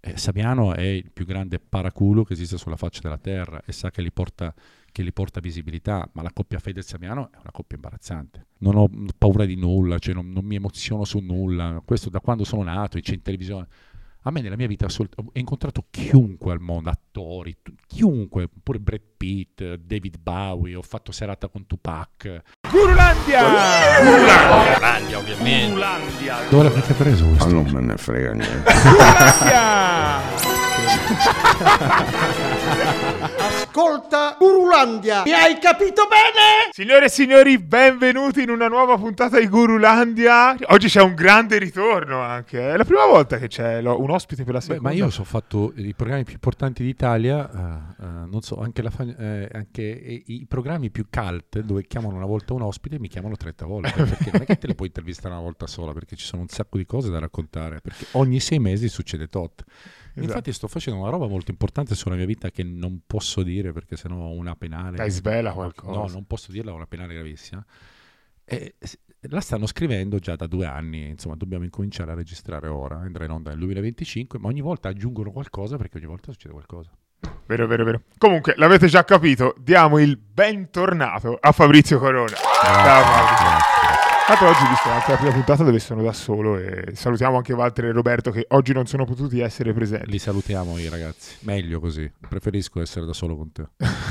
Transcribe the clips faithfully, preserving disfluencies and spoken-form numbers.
Eh, Saviano è il più grande paraculo che esiste sulla faccia della terra e sa che li porta, che li porta visibilità, ma la coppia Fedez-Saviano è una coppia imbarazzante. Non ho paura di nulla, cioè non, non mi emoziono su nulla. Questo da quando sono nato, c'è in televisione. A me nella mia vita ho incontrato chiunque al mondo, attori, chiunque, pure Brad Pitt, David Bowie, ho fatto serata con Tupac. Gurulandia! Gurulandia, ovviamente. Gurulandia. Dove l'avete preso questo? Ah, non me ne frega niente. Gurulandia! Ascolta Gurulandia, mi hai capito bene? Signore e signori, benvenuti in una nuova puntata di Gurulandia. Oggi c'è un grande ritorno anche, è la prima volta che c'è un ospite per la seconda. Beh, ma io ho fatto i programmi più importanti d'Italia, uh, uh, non so, anche, la fa- eh, anche i programmi più cult dove chiamano una volta un ospite mi chiamano trenta volte, perché non è che te le puoi intervistare una volta sola, perché ci sono un sacco di cose da raccontare, perché ogni sei mesi succede tot. Esatto. Infatti sto facendo una roba molto importante sulla mia vita che non posso dire perché sennò ho una penale. Dai, svela qualcosa. No, non posso dirla, ho una penale gravissima. E la stanno scrivendo già da due anni, insomma dobbiamo incominciare a registrare ora, andrà in onda nel duemilaventicinque, ma ogni volta aggiungono qualcosa perché ogni volta succede qualcosa. Vero, vero, vero. Comunque, l'avete già capito, diamo il bentornato a Fabrizio Corona. Ah, ciao Fabrizio. Tanto oggi ho visto anche la prima puntata dove sono da solo e salutiamo anche Walter e Roberto che oggi non sono potuti essere presenti. Li salutiamo i ragazzi, meglio così, preferisco essere da solo con te.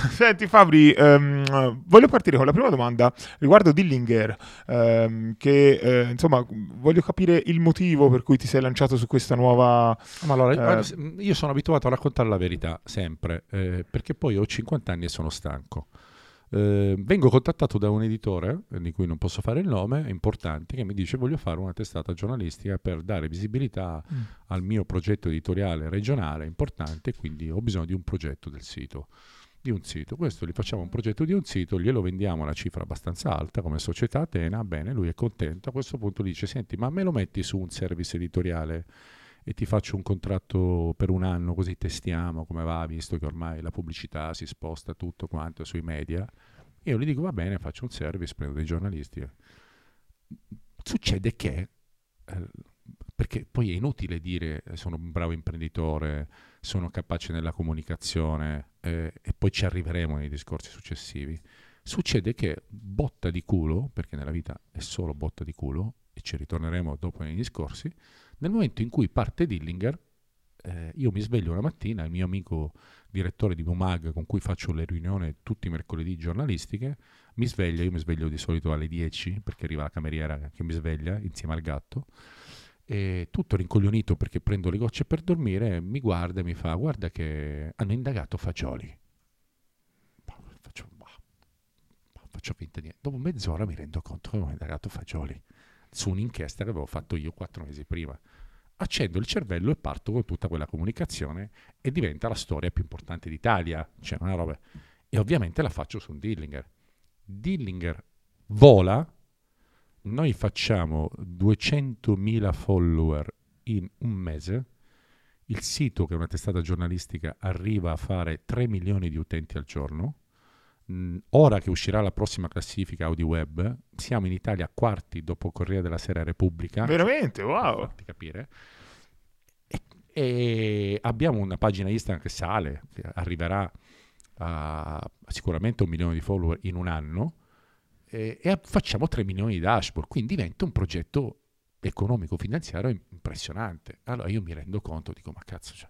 Senti Fabri, um, voglio partire con la prima domanda riguardo Dillinger, um, che uh, insomma voglio capire il motivo per cui ti sei lanciato su questa nuova... Ma allora, uh, io sono abituato a raccontare la verità sempre, eh, perché poi ho cinquanta anni e sono stanco. Uh, vengo contattato da un editore di cui non posso fare il nome, importante, che mi dice voglio fare una testata giornalistica per dare visibilità mm. al mio progetto editoriale regionale importante, quindi ho bisogno di un progetto del sito, di un sito, questo gli facciamo un progetto di un sito, glielo vendiamo a una cifra abbastanza alta come società Atena, bene, lui è contento, a questo punto gli dice senti ma me lo metti su un service editoriale e ti faccio un contratto per un anno così testiamo come va, visto che ormai la pubblicità si sposta tutto quanto sui media. E io gli dico va bene, faccio un service, prendo dei giornalisti. Succede che, eh, perché poi è inutile dire sono un bravo imprenditore, sono capace nella comunicazione eh, e poi ci arriveremo nei discorsi successivi, succede che botta di culo, perché nella vita è solo botta di culo, e ci ritorneremo dopo nei discorsi, nel momento in cui parte Dillinger, eh, io mi sveglio una mattina, il mio amico direttore di Bumag, con cui faccio le riunioni tutti i mercoledì giornalistiche, mi sveglia, io mi sveglio di solito alle dieci, perché arriva la cameriera che mi sveglia insieme al gatto, e tutto rincoglionito perché prendo le gocce per dormire, mi guarda e mi fa, guarda che hanno indagato Fagioli. Faccio, faccio finta di niente. Dopo mezz'ora mi rendo conto che hanno indagato Fagioli. Su un'inchiesta che avevo fatto io quattro mesi prima. Accendo il cervello e parto con tutta quella comunicazione e diventa la storia più importante d'Italia, cioè una roba. E ovviamente la faccio su Dillinger. Dillinger vola, noi facciamo duecentomila follower in un mese, il sito che è una testata giornalistica arriva a fare tre milioni di utenti al giorno. Ora che uscirà la prossima classifica AudiWeb, siamo in Italia quarti dopo Corriere della Sera e Repubblica. Veramente, wow! Per farti capire. E, e abbiamo una pagina Instagram che sale, che arriverà a sicuramente un milione di follower in un anno e, e facciamo tre milioni di dashboard, quindi diventa un progetto economico-finanziario impressionante. Allora io mi rendo conto, dico ma cazzo, cioè,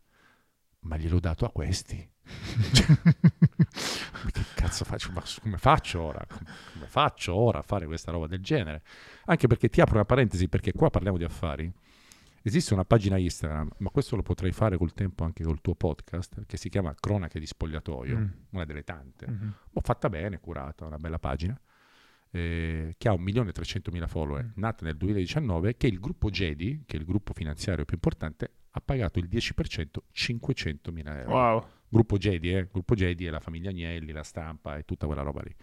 ma gliel'ho dato a questi? Che cazzo faccio? Ma come faccio ora? Come faccio ora a fare questa roba del genere? Anche perché ti apro una parentesi, perché qua parliamo di affari. Esiste una pagina Instagram, ma questo lo potrei fare col tempo anche col tuo podcast, che si chiama Cronache di Spogliatoio, mm. una delle tante. Mm-hmm. Ho fatta bene, curata, una bella pagina, eh, che ha un milione e trecentomila follower, mm. nata nel duemiladiciannove, che è il gruppo Gedi, che è il gruppo finanziario più importante, ha pagato il dieci per cento, cinquecentomila euro. Wow. Gruppo Gedi, eh? Gruppo Gedi e la famiglia Agnelli, la stampa e tutta quella roba lì.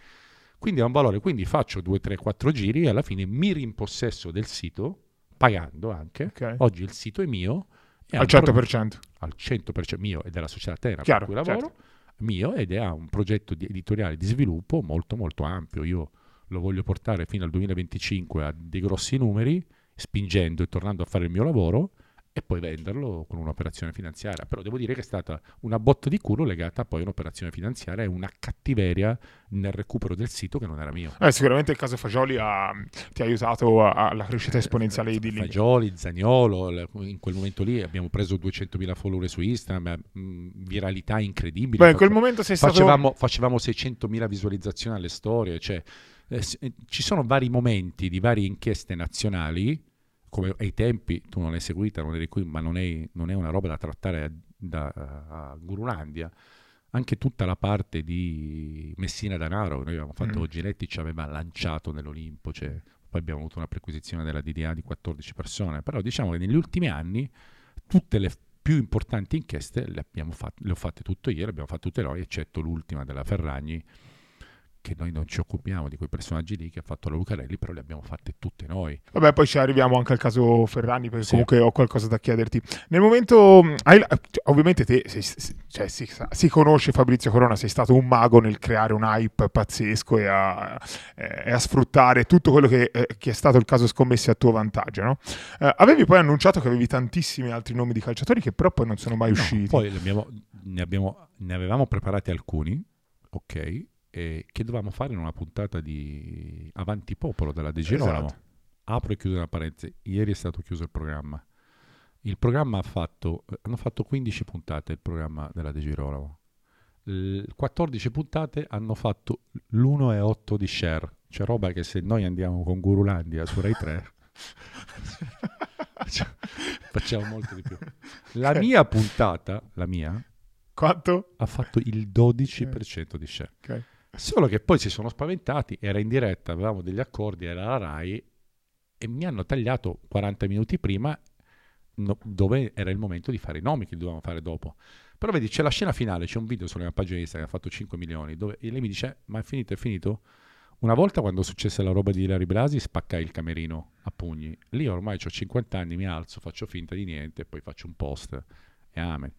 Quindi ha un valore, quindi faccio due, tre, quattro giri e alla fine mi rimpossesso del sito, pagando anche. Okay. Oggi il sito è mio. È al cento per cento? Pro- al cento per cento mio e della società Terra, chiaro, per cui lavoro, certo. Mio, ed è un progetto di editoriale di sviluppo molto molto ampio. Io lo voglio portare fino al duemilaventicinque a dei grossi numeri, spingendo e tornando a fare il mio lavoro e poi venderlo con un'operazione finanziaria. Però devo dire che è stata una botta di culo legata poi a un'operazione finanziaria e una cattiveria nel recupero del sito che non era mio. Eh, sicuramente il caso Fagioli ha, ti ha aiutato alla crescita esponenziale eh, di Dillinger. Fagioli, Zaniolo, in quel momento lì abbiamo preso duecentomila follower su Instagram, viralità incredibile. Beh, in quel momento sei stato... Facevamo, facevamo seicentomila visualizzazioni alle storie, cioè eh, ci sono vari momenti di varie inchieste nazionali. Come ai tempi, tu non l'hai seguita, non eri qui, ma non è, non è una roba da trattare a, da, a Gurulandia. Anche tutta la parte di Messina Danaro, noi avevamo fatto, mm. Giletti ci aveva lanciato nell'Olimpo, cioè, poi abbiamo avuto una perquisizione della D D A di quattordici persone, però diciamo che negli ultimi anni tutte le più importanti inchieste le, abbiamo fatte, le ho fatte tutte io, le abbiamo fatte tutte noi, eccetto l'ultima della Ferragni, che noi non ci occupiamo di quei personaggi lì che ha fatto la Lucarelli, però le abbiamo fatte tutte noi. Vabbè, poi ci arriviamo anche al caso Ferragni, perché sì. Comunque ho qualcosa da chiederti. Nel momento, hai, ovviamente te sei, cioè, si, si conosce Fabrizio Corona, sei stato un mago nel creare un hype pazzesco e a, e a sfruttare tutto quello che, che è stato il caso scommesse a tuo vantaggio, no? Eh, avevi poi annunciato che avevi tantissimi altri nomi di calciatori che però poi non sono mai no, usciti. Poi ne, abbiamo, ne, abbiamo, ne avevamo preparati alcuni, ok, che dovevamo fare in una puntata di Avanti Popolo della De Girolamo. Esatto. Apro e chiudo una parentesi. Ieri è stato chiuso il programma. Il programma ha fatto, hanno fatto quindici puntate il programma della De Girolamo. quattordici puntate hanno fatto l'uno e otto di share. Cioè roba che se noi andiamo con Gurulandia su Rai tre facciamo molto di più. La mia puntata, la mia, quanto? Ha fatto il dodici per cento di share. Okay. Solo che poi si sono spaventati, era in diretta, avevamo degli accordi, era la Rai e mi hanno tagliato quaranta minuti prima, no, dove era il momento di fare i nomi che dovevamo fare dopo. Però vedi, c'è la scena finale, c'è un video sulla mia pagina Instagram che ha fatto cinque milioni, dove e lei mi dice, ma è finito, è finito? Una volta quando successe la roba di Ilary Blasi spaccai il camerino a pugni. Lì ormai ho cinquanta anni, mi alzo, faccio finta di niente e poi faccio un post e amen.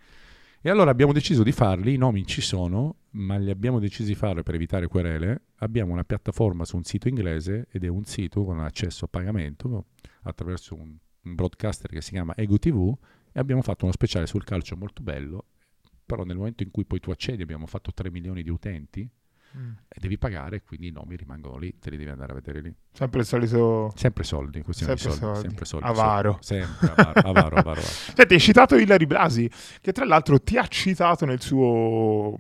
E allora abbiamo deciso di farli, i nomi ci sono, ma li abbiamo deciso di fare per evitare querele. Abbiamo una piattaforma su un sito inglese ed è un sito con accesso a pagamento attraverso un, un broadcaster che si chiama Ego T V e abbiamo fatto uno speciale sul calcio molto bello, però nel momento in cui poi tu accedi abbiamo fatto tre milioni di utenti. Mm. E devi pagare, quindi i nomi rimangono lì, te li devi andare a vedere lì. Sempre il solito, sempre soldi, questione sempre di soldi, soldi. Sempre soldi, avaro, soldi. Sempre avaro, avaro, avaro, avaro. Senti, hai citato Ilary Blasi, che tra l'altro ti ha citato nel suo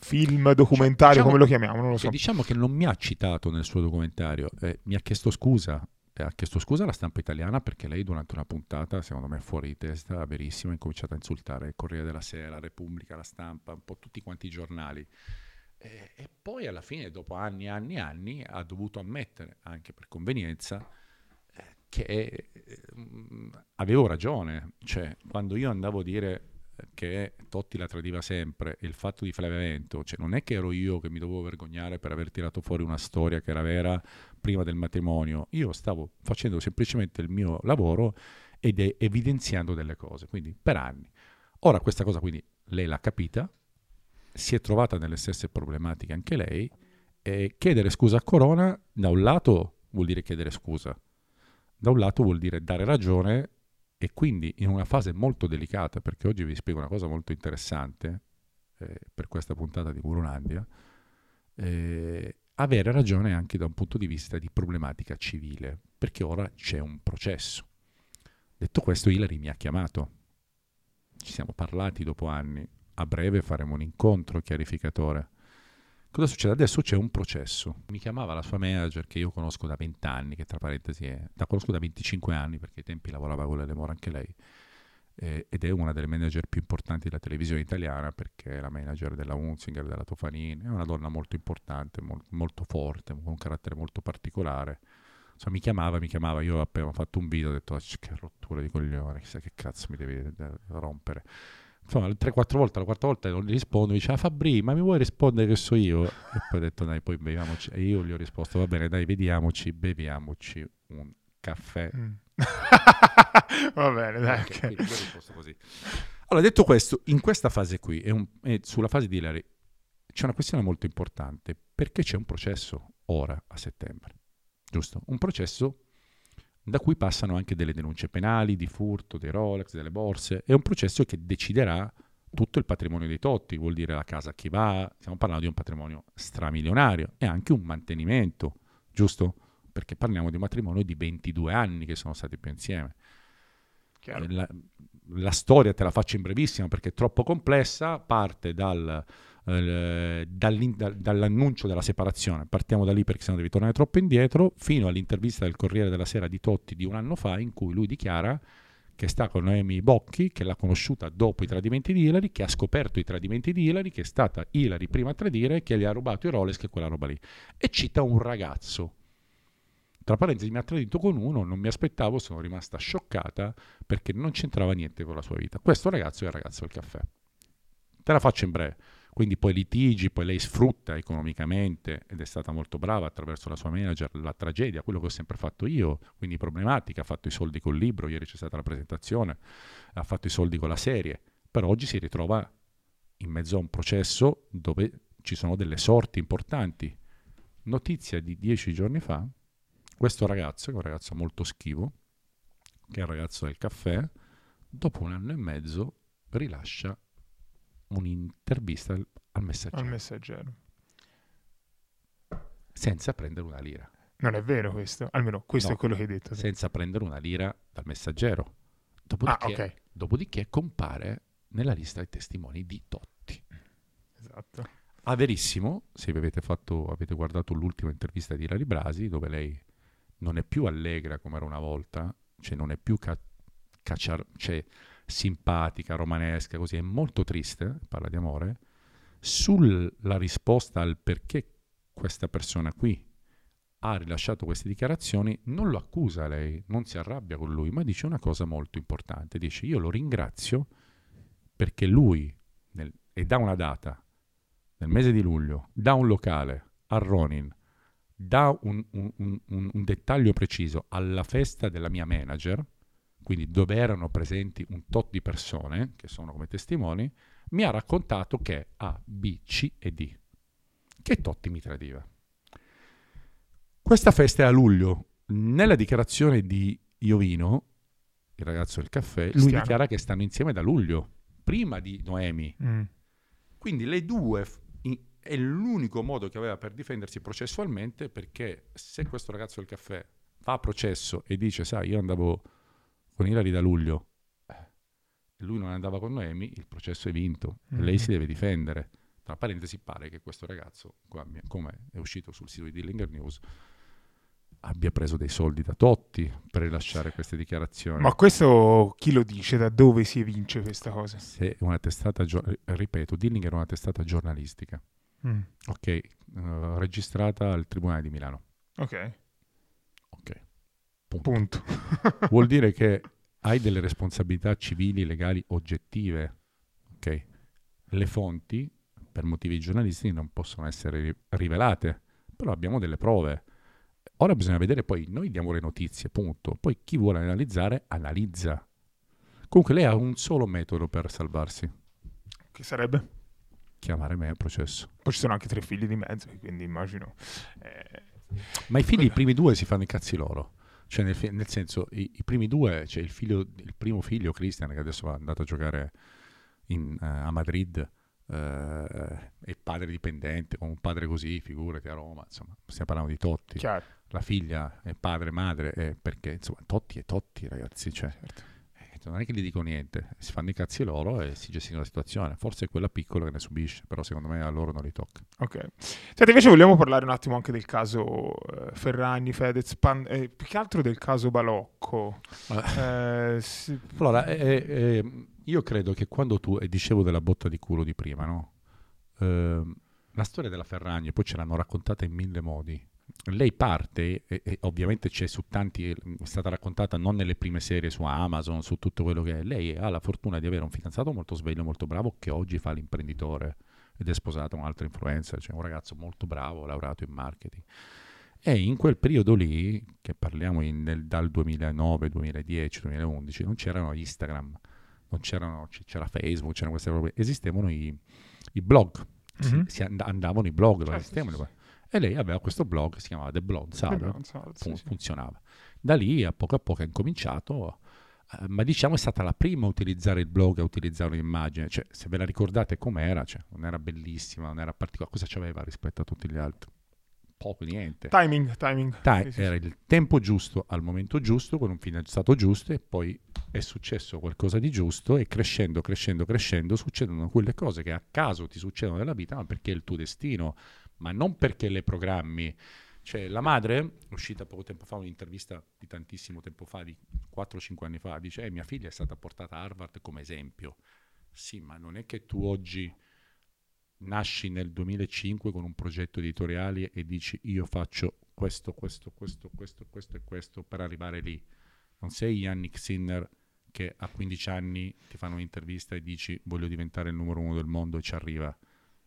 film documentario, cioè, diciamo, come lo chiamiamo, non lo so. Cioè, diciamo che non mi ha citato nel suo documentario, eh, mi ha chiesto scusa, eh, ha chiesto scusa alla stampa italiana perché lei durante una puntata, secondo me fuori di testa, Verissimo, ha cominciato a insultare il Corriere della Sera, Repubblica, la Stampa, un po' tutti quanti i giornali. E poi alla fine, dopo anni e anni e anni, ha dovuto ammettere, anche per convenienza, eh, che eh, avevo ragione. Cioè, quando io andavo a dire che Totti la tradiva sempre, il fatto di Flavia Vento, cioè, non è che ero io che mi dovevo vergognare per aver tirato fuori una storia che era vera prima del matrimonio. Io stavo facendo semplicemente il mio lavoro ed è evidenziando delle cose, quindi per anni. Ora questa cosa quindi lei l'ha capita, si è trovata nelle stesse problematiche anche lei, e chiedere scusa a Corona da un lato vuol dire chiedere scusa, da un lato vuol dire dare ragione, e quindi in una fase molto delicata, perché oggi vi spiego una cosa molto interessante eh, per questa puntata di Gurulandia, eh, avere ragione anche da un punto di vista di problematica civile, perché ora c'è un processo. Detto questo, Ilary mi ha chiamato, ci siamo parlati dopo anni. A breve faremo un incontro chiarificatore. Cosa succede? Adesso c'è un processo. Mi chiamava la sua manager, che io conosco da venti anni, che tra parentesi è, la conosco da venticinque anni, perché ai tempi lavorava con l'Elemora anche lei, eh, ed è una delle manager più importanti della televisione italiana, perché è la manager della Unzinger, della Tofanini, è una donna molto importante, molto, molto forte, con un carattere molto particolare. Cioè, mi chiamava, mi chiamava, io appena fatto un video ho detto ah, che rottura di coglione, chissà che cazzo mi devi rompere. Insomma, tre quattro volte, la quarta volta non gli rispondo, mi diceva Fabri, ma mi vuoi rispondere che so io? E poi ho detto dai, poi beviamoci. E io gli ho risposto va bene, dai, vediamoci, beviamoci un caffè. Mm. Va bene, dai, ok. okay. Io ho risposto così. Allora, detto questo, in questa fase qui, è un, è sulla fase di Ilary, c'è una questione molto importante, perché c'è un processo ora a settembre, giusto? Un processo da cui passano anche delle denunce penali, di furto, dei Rolex, delle borse. È un processo che deciderà tutto il patrimonio dei Totti, vuol dire la casa a chi va, stiamo parlando di un patrimonio stramilionario e anche un mantenimento, giusto? Perché parliamo di un matrimonio di ventidue anni che sono stati più insieme. La, la storia te la faccio in brevissima perché è troppo complessa, parte dal, eh, dal, dall'annuncio della separazione, partiamo da lì perché sennò devi tornare troppo indietro, fino all'intervista del Corriere della Sera di Totti di un anno fa in cui lui dichiara che sta con Noemi Bocchi, che l'ha conosciuta dopo i tradimenti di Ilary, che ha scoperto i tradimenti di Ilary, che è stata Ilary prima a tradire, che gli ha rubato i Rolex e quella roba lì, e cita un ragazzo. Tra parentesi, mi ha tradito con uno, non mi aspettavo, sono rimasta scioccata perché non c'entrava niente con la sua vita. Questo ragazzo è il ragazzo del caffè. Te la faccio in breve. Quindi poi litigi, poi lei sfrutta economicamente ed è stata molto brava attraverso la sua manager, la tragedia, quello che ho sempre fatto io, quindi problematica, ha fatto i soldi col libro, ieri c'è stata la presentazione, ha fatto i soldi con la serie, però oggi si ritrova in mezzo a un processo dove ci sono delle sorti importanti. Notizia di dieci giorni fa, questo ragazzo, che è un ragazzo molto schivo, che è il ragazzo del caffè, dopo un anno e mezzo rilascia un'intervista al Messaggero. Al Messaggero. Senza prendere una lira. Non è vero questo, almeno questo no, è quello che hai detto. Sì. Senza prendere una lira dal Messaggero. Dopodiché, ah, okay. dopodiché compare nella lista dei testimoni di Totti. Esatto. A Verissimo, se avete, fatto, avete guardato l'ultima intervista di Ilary Blasi, dove lei non è più allegra come era una volta, cioè non è più ca- cacciar- cioè simpatica, romanesca, così, è molto triste, parla di amore, sulla risposta al perché questa persona qui ha rilasciato queste dichiarazioni, non lo accusa lei, non si arrabbia con lui, ma dice una cosa molto importante, dice io lo ringrazio perché lui, nel, e dà una data, nel mese di luglio, dà un locale a Ronin, dà un, un, un, un dettaglio preciso alla festa della mia manager, quindi dove erano presenti un tot di persone che sono come testimoni, mi ha raccontato che A, B, C e D, che Totti mi tradiva. Questa festa è a luglio. Nella dichiarazione di Iovino, il ragazzo del caffè, lui Stiano. dichiara che stanno insieme da luglio, prima di Noemi. Mm. Quindi le due... In, è l'unico modo che aveva per difendersi processualmente, perché se questo ragazzo del caffè va a processo e dice sai io andavo con Ilary da luglio e lui non andava con Noemi, il processo è vinto, mm-hmm. lei si deve difendere. Tra parentesi pare che questo ragazzo, come è uscito sul sito di Dillinger News, abbia preso dei soldi da Totti per rilasciare queste dichiarazioni. Ma questo chi lo dice? Da dove si evince questa cosa? Se una testata, ripeto, Dillinger è una testata giornalistica. Mm. Ok, uh, registrata al Tribunale di Milano. Ok. Ok. Punto. Punto. Vuol dire che hai delle responsabilità civili, legali, oggettive. Ok. Le fonti, per motivi giornalistici, non possono essere rivelate, però abbiamo delle prove. Ora bisogna vedere, poi noi diamo le notizie, punto. Poi chi vuole analizzare, analizza. Comunque lei ha un solo metodo per salvarsi. Che sarebbe? Chiamare me al processo. Poi ci sono anche tre figli di mezzo, quindi immagino. Eh... Ma i figli, i primi due si fanno i cazzi loro. Cioè nel, nel senso, i, i primi due, cioè il, figlio, il primo figlio, Christian, che adesso è andato a giocare in, uh, a Madrid, uh, è padre dipendente, con un padre così, figurati, a Roma, insomma, stiamo parlando di Totti. Chiaro. La figlia è padre, madre, è perché insomma Totti è Totti, ragazzi, cioè... Certo. Non è che gli dico niente, si fanno i cazzi loro e si gestiscono la situazione. Forse è quella piccola che ne subisce, però secondo me a loro non li tocca. Ok. Senti, invece vogliamo parlare un attimo anche del caso eh, Ferragni, Fedez, Pan- eh, più che altro del caso Balocco. Allora, eh, sì. allora eh, eh, io credo che quando tu, e eh, dicevo della botta di culo di prima, no? Eh, la storia della Ferragni, poi ce l'hanno raccontata in mille modi. lei parte, e, e ovviamente c'è su tanti, è stata raccontata non nelle prime serie su Amazon, su tutto quello che è, lei ha la fortuna di avere un fidanzato molto sveglio, molto bravo, che oggi fa l'imprenditore ed è sposato a un'altra influencer, cioè un ragazzo molto bravo, laureato in marketing. E in quel periodo lì, che parliamo in, nel, dal duemilanove, duemiladieci, duemilaundici, non c'erano Instagram, non c'erano, c'era Facebook, c'erano queste robe, esistevano i, i blog, mm-hmm. si, si andavano i blog, certo, esistevano sì, sì. E lei aveva questo blog che si chiamava The Blog Saga, fun- sì, funzionava. Da lì a poco a poco è incominciato, eh, ma diciamo è stata la prima a utilizzare il blog, a utilizzare un'immagine, cioè se ve la ricordate com'era, cioè, non era bellissima, non era particolare, cosa c'aveva rispetto a tutti gli altri? Poco, niente. Timing, timing. Ta- sì, sì, era sì. Il tempo giusto, al momento giusto, con un fidanzato giusto, e poi è successo qualcosa di giusto, e crescendo, crescendo, crescendo, succedono quelle cose che a caso ti succedono nella vita, ma perché è il tuo destino, ma non perché le programmi. Cioè la madre, uscita poco tempo fa, un'intervista di tantissimo tempo fa, di quattro o cinque anni fa, dice, eh, mia figlia è stata portata a Harvard come esempio. Sì, ma non è che tu oggi... nasci nel duemilacinque con un progetto editoriale e dici io faccio questo, questo, questo, questo, questo e questo per arrivare lì. Non sei Yannick Sinner che a quindici anni ti fanno un'intervista e dici voglio diventare il numero uno del mondo e ci arriva.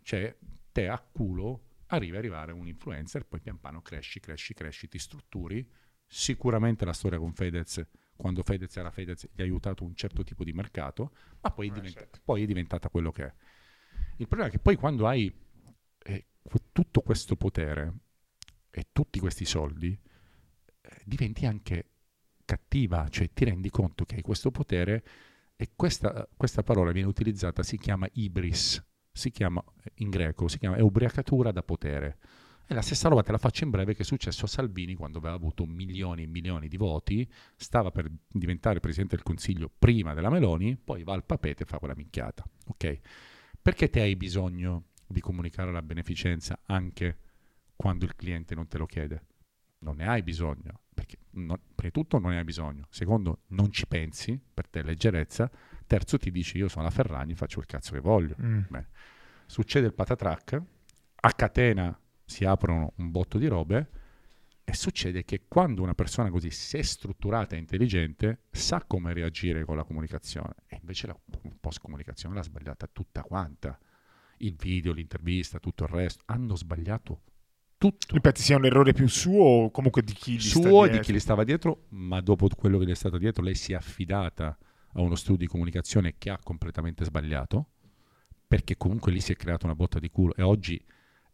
Cioè te a culo arrivi a arrivare un influencer, poi pian piano cresci, cresci, cresci, ti strutturi. Sicuramente la storia con Fedez, quando Fedez era Fedez, gli ha aiutato un certo tipo di mercato, ma poi è, diventa- certo. poi è diventata quello che è. Il problema è che poi quando hai eh, tutto questo potere e tutti questi soldi, eh, diventi anche cattiva, cioè ti rendi conto che hai questo potere, e questa, questa parola viene utilizzata, si chiama ibris, si chiama in greco, si chiama è ubriacatura da potere. E la stessa roba te la faccio in breve che è successo a Salvini quando aveva avuto milioni e milioni di voti, stava per diventare Presidente del Consiglio prima della Meloni, poi va al papete e fa quella minchiata, ok? Perché te hai bisogno di comunicare la beneficenza anche quando il cliente non te lo chiede? Non ne hai bisogno, perché non, prima di tutto non ne hai bisogno, secondo non ci pensi, per te leggerezza, terzo ti dici io sono la Ferragni, faccio il cazzo che voglio. Mm. Beh, succede il patatrac, a catena si aprono un botto di robe, e succede che quando una persona così, se strutturata e intelligente, sa come reagire con la comunicazione, e invece la post-comunicazione l'ha sbagliata tutta quanta. Il video, l'intervista, tutto il resto, hanno sbagliato tutto. Ripeti, sia un errore più suo o comunque di chi gli sta dietro? Suo e di chi gli stava dietro, ma dopo quello che gli è stato dietro, lei si è affidata a uno studio di comunicazione che ha completamente sbagliato, perché comunque lì si è creata una botta di culo e oggi...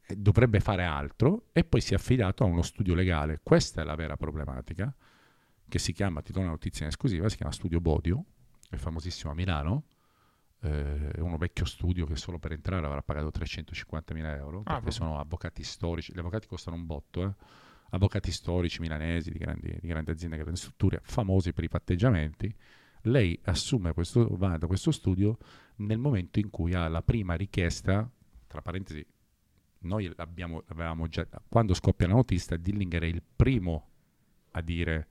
dovrebbe fare altro, e poi si è affidato a uno studio legale. Questa è la vera problematica, che si chiama, ti do una notizia in esclusiva, si chiama Studio Bodio, è famosissimo a Milano, eh, è uno vecchio studio che solo per entrare avrà pagato trecentocinquantamila euro, ah, perché sono avvocati storici, gli avvocati costano un botto, eh? Avvocati storici milanesi di grandi, di grandi aziende, grandi strutture, famosi per i patteggiamenti. Lei assume questo, va da questo studio nel momento in cui ha la prima richiesta, tra parentesi, noi abbiamo, avevamo già, quando scoppia la notizia, Dillinger è il primo a dire,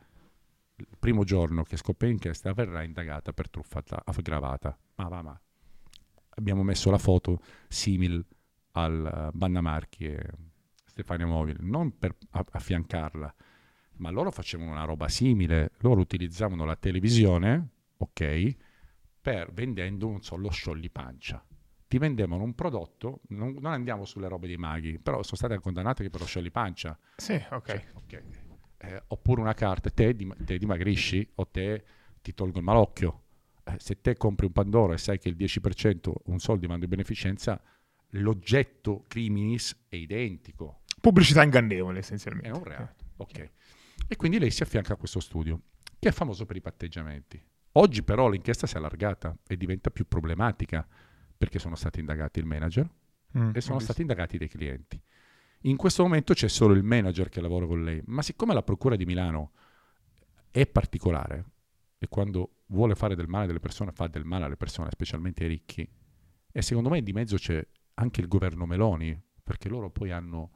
il primo giorno che scoppia l'inchiesta verrà indagata per truffa aggravata. Ma va, ma abbiamo messo la foto simil al uh, Bannamarchi e Stefania Mobile, non per a- affiancarla, ma loro facevano una roba simile, loro utilizzavano la televisione, ok, per vendendo, non so, lo sciogli pancia. Ti vendevano un prodotto, non, non andiamo sulle robe dei maghi, però sono state condannate che per lo sciogli pancia. Sì, ok. Cioè, okay. Eh, oppure una carta, te, dim- te dimagrisci o te ti tolgo il malocchio. Eh, se te compri un Pandoro e sai che il dieci per cento un soldo manda in beneficenza, l'oggetto criminis è identico. Pubblicità ingannevole essenzialmente. È un reato, ok. okay. E quindi lei si affianca a questo studio, che è famoso per i patteggiamenti. Oggi però l'inchiesta si è allargata e diventa più problematica, perché sono stati indagati il manager mm, e sono stati indagati dei clienti. In questo momento c'è solo il manager che lavora con lei, ma siccome la Procura di Milano è particolare e quando vuole fare del male delle persone fa del male alle persone, specialmente ai ricchi, e secondo me di mezzo c'è anche il governo Meloni, perché loro poi hanno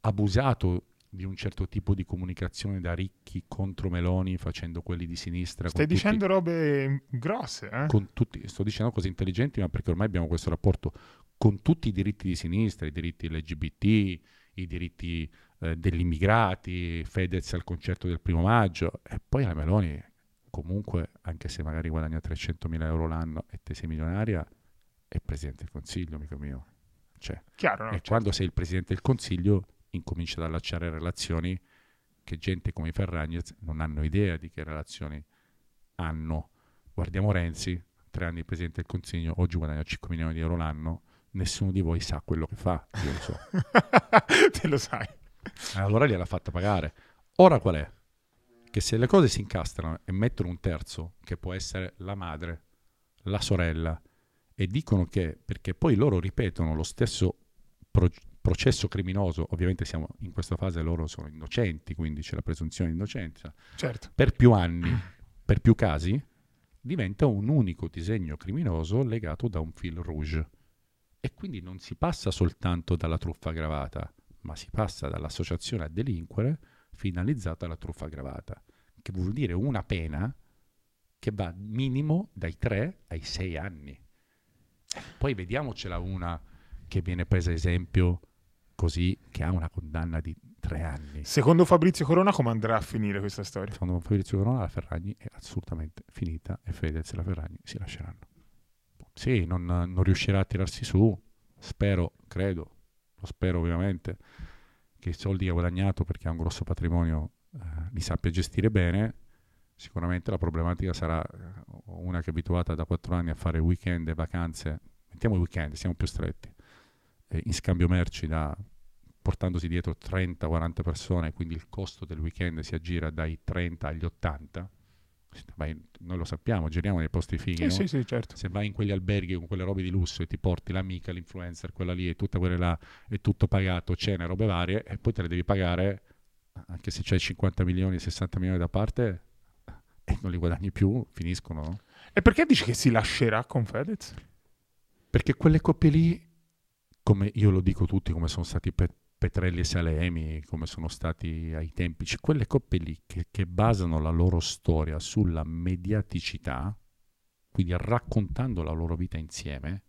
abusato di un certo tipo di comunicazione da ricchi contro Meloni, facendo quelli di sinistra. Stai dicendo tutti, robe grosse, eh? Con tutti, sto dicendo cose intelligenti, ma perché ormai abbiamo questo rapporto con tutti i diritti di sinistra, i diritti L G B T, i diritti eh, degli immigrati, Fedez al concerto del primo maggio, e poi la Meloni comunque, anche se magari guadagna trecentomila euro l'anno e te sei milionaria, è presidente del consiglio, amico mio. Cioè, chiaro, no? E certo. Quando sei il presidente del consiglio incominci ad allacciare relazioni che gente come i Ferragni non hanno idea di che relazioni hanno. Guardiamo Renzi, tre anni presidente del consiglio, oggi guadagna cinque milioni di euro l'anno, nessuno di voi sa quello che fa, io lo so. Te lo sai. Allora gliel'ha fatta pagare. Ora qual è? Che se le cose si incastrano e mettono un terzo, che può essere la madre, la sorella, e dicono che, perché poi loro ripetono lo stesso pro- processo criminoso, ovviamente siamo in questa fase, loro sono innocenti, quindi c'è la presunzione di innocenza, certo, per più anni, per più casi, diventa un unico disegno criminoso legato da un fil rouge. E quindi non si passa soltanto dalla truffa aggravata, ma si passa dall'associazione a delinquere finalizzata alla truffa aggravata, che vuol dire una pena che va minimo dai tre ai sei anni. Poi vediamocela una che viene presa esempio così, che ha una condanna di tre anni. Secondo Fabrizio Corona come andrà a finire questa storia? Secondo Fabrizio Corona la Ferragni è assolutamente finita e Fedez e la Ferragni si lasceranno. Sì, non, non riuscirà a tirarsi su, spero, credo, lo spero ovviamente, che i soldi che ha guadagnato, perché ha un grosso patrimonio, eh, li sappia gestire bene. Sicuramente la problematica sarà una che è abituata da quattro anni a fare weekend e vacanze, mettiamo i weekend, siamo più stretti, eh, in scambio merci, da, portandosi dietro trenta quaranta persone, quindi il costo del weekend si aggira dai trenta agli ottanta. Vai, noi lo sappiamo, giriamo nei posti fighi, eh, no? Sì, sì, certo. Se vai in quegli alberghi con quelle robe di lusso e ti porti l'amica, l'influencer, quella lì e tutte quelle là, è tutto pagato, cene, robe varie, e poi te le devi pagare anche se c'hai cinquanta milioni sessanta milioni da parte, non li guadagni più, finiscono, no? E perché dici che si lascerà con Fedez? Perché quelle coppie lì, come io lo dico tutti, come sono stati Pe- Petrelli e Salemi, come sono stati ai tempi, cioè quelle coppie lì che, che basano la loro storia sulla mediaticità, quindi raccontando la loro vita insieme,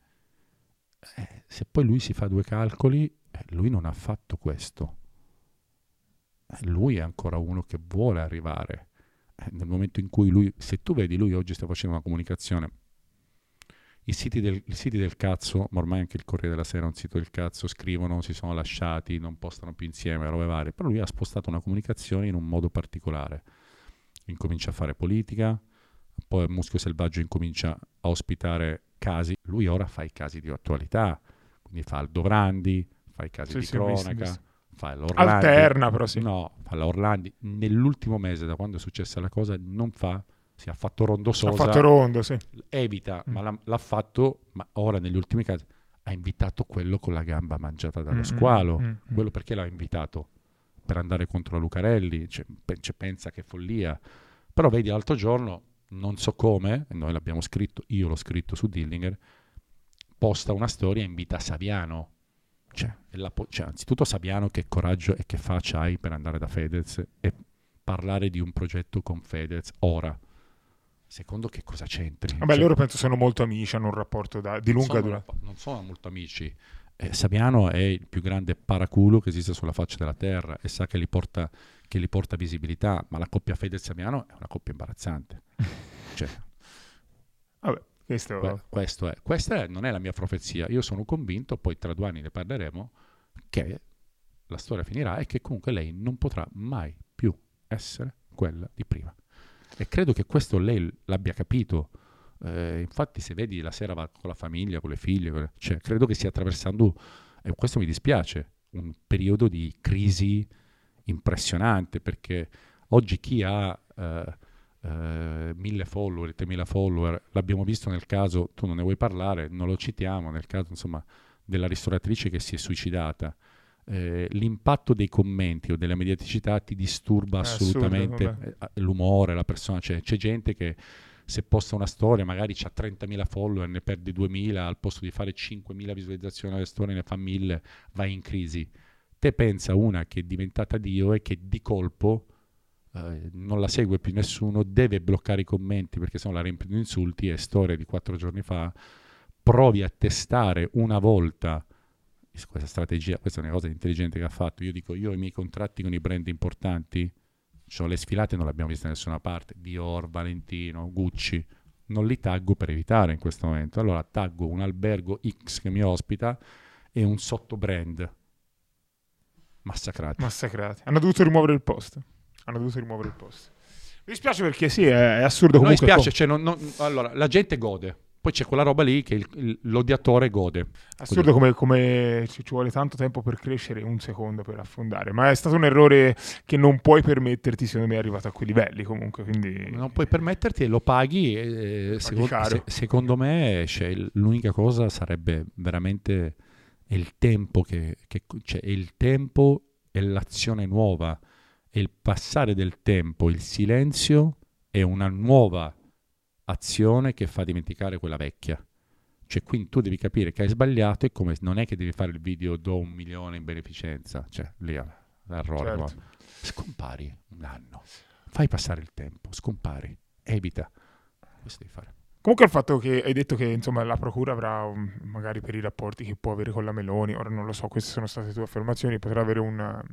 eh, se poi lui si fa due calcoli, eh, lui non ha fatto questo, eh, lui è ancora uno che vuole arrivare. Nel momento in cui lui, se tu vedi, lui oggi sta facendo una comunicazione, i siti del, i siti del cazzo, ma ormai anche il Corriere della Sera è un sito del cazzo, scrivono, si sono lasciati, non postano più insieme, robe varie, però lui ha spostato una comunicazione in un modo particolare, incomincia a fare politica, poi Muschio Selvaggio incomincia a ospitare casi, lui ora fa i casi di attualità, quindi fa Aldo Brandi, fa i casi sì, di sì, cronaca, visto, visto. Fa l'Orlandi, alterna però sì. No, fa la Orlandi. Nell'ultimo mese, da quando è successa la cosa, non fa, si ha fatto Rondo Sosa. Ha fatto Rondo, sì. Evita, mm. ma l'ha, l'ha fatto, ma ora negli ultimi casi ha invitato quello con la gamba mangiata dallo mm-hmm. squalo. Mm-hmm. Quello perché l'ha invitato? Per andare contro la Lucarelli, cioè, pensa che follia. Però vedi, l'altro giorno, non so come, noi l'abbiamo scritto, io l'ho scritto su Dillinger, posta una storia e invita Saviano. Cioè, la, cioè, anzitutto Saviano, che coraggio e che faccia hai per andare da Fedez e parlare di un progetto con Fedez ora? Secondo, che cosa c'entri? Vabbè, cioè, loro penso sono molto amici, hanno un rapporto da, di lunga durata. Non sono molto amici. Eh, Saviano è il più grande paraculo che esiste sulla faccia della terra e sa che li porta, che li porta visibilità, ma la coppia Fedez-Saviano è una coppia imbarazzante. Cioè, vabbè. Questo... Beh, questo è, questa è, non è la mia profezia, io sono convinto, poi tra due anni ne parleremo, che la storia finirà e che comunque lei non potrà mai più essere quella di prima, e credo che questo lei l'abbia capito, eh, infatti se vedi la sera va con la famiglia, con le figlie, con le... Cioè, credo che stia attraversando, e eh, questo mi dispiace, un periodo di crisi impressionante, perché oggi chi ha... Eh, Uh, mille follower, tremila follower, l'abbiamo visto nel caso, tu non ne vuoi parlare, non lo citiamo, nel caso insomma della ristoratrice che si è suicidata, uh, l'impatto dei commenti o della mediaticità ti disturba assolutamente, assurdo, l'umore, la persona, cioè, c'è gente che se posta una storia magari c'ha trentamila follower, ne perde duemila, al posto di fare cinquemila visualizzazioni alle storie ne fa mille, vai in crisi. Te pensa una che è diventata Dio e che di colpo Uh, non la segue più nessuno, deve bloccare i commenti perché sennò la riempiono di insulti, è storia di quattro giorni fa. Provi a testare una volta questa strategia, questa è una cosa intelligente che ha fatto. Io dico, io i miei contratti con i brand importanti, cioè le sfilate non le abbiamo viste da nessuna parte, Dior, Valentino, Gucci, non li taggo per evitare in questo momento. Allora taggo un albergo X che mi ospita e un sottobrand. Massacrati. Massacrati. Hanno dovuto rimuovere il post. Hanno dovuto rimuovere il post. Mi dispiace perché sì, è, è assurdo comunque. No, mi dispiace, com- cioè, non, non, allora, la gente gode. Poi c'è quella roba lì che il, il, l'odiatore gode. Assurdo come, come ci vuole tanto tempo per crescere, un secondo per affondare. Ma è stato un errore che non puoi permetterti, secondo me è arrivato a quei livelli comunque. Quindi... non puoi permetterti e lo paghi. E, secondo, se, secondo me cioè, l'unica cosa sarebbe veramente il tempo, che, che, cioè, il tempo è l'azione nuova. E il passare del tempo, il silenzio è una nuova azione che fa dimenticare quella vecchia. Cioè, quindi tu devi capire che hai sbagliato e come, non è che devi fare il video do un milione in beneficenza, cioè lì l'errore, certo. Scompari un anno, fai passare il tempo, scompari, evita, questo devi fare. Comunque il fatto che hai detto che insomma la procura avrà um, magari per i rapporti che può avere con la Meloni, ora non lo so, queste sono state tue affermazioni, potrà avere una...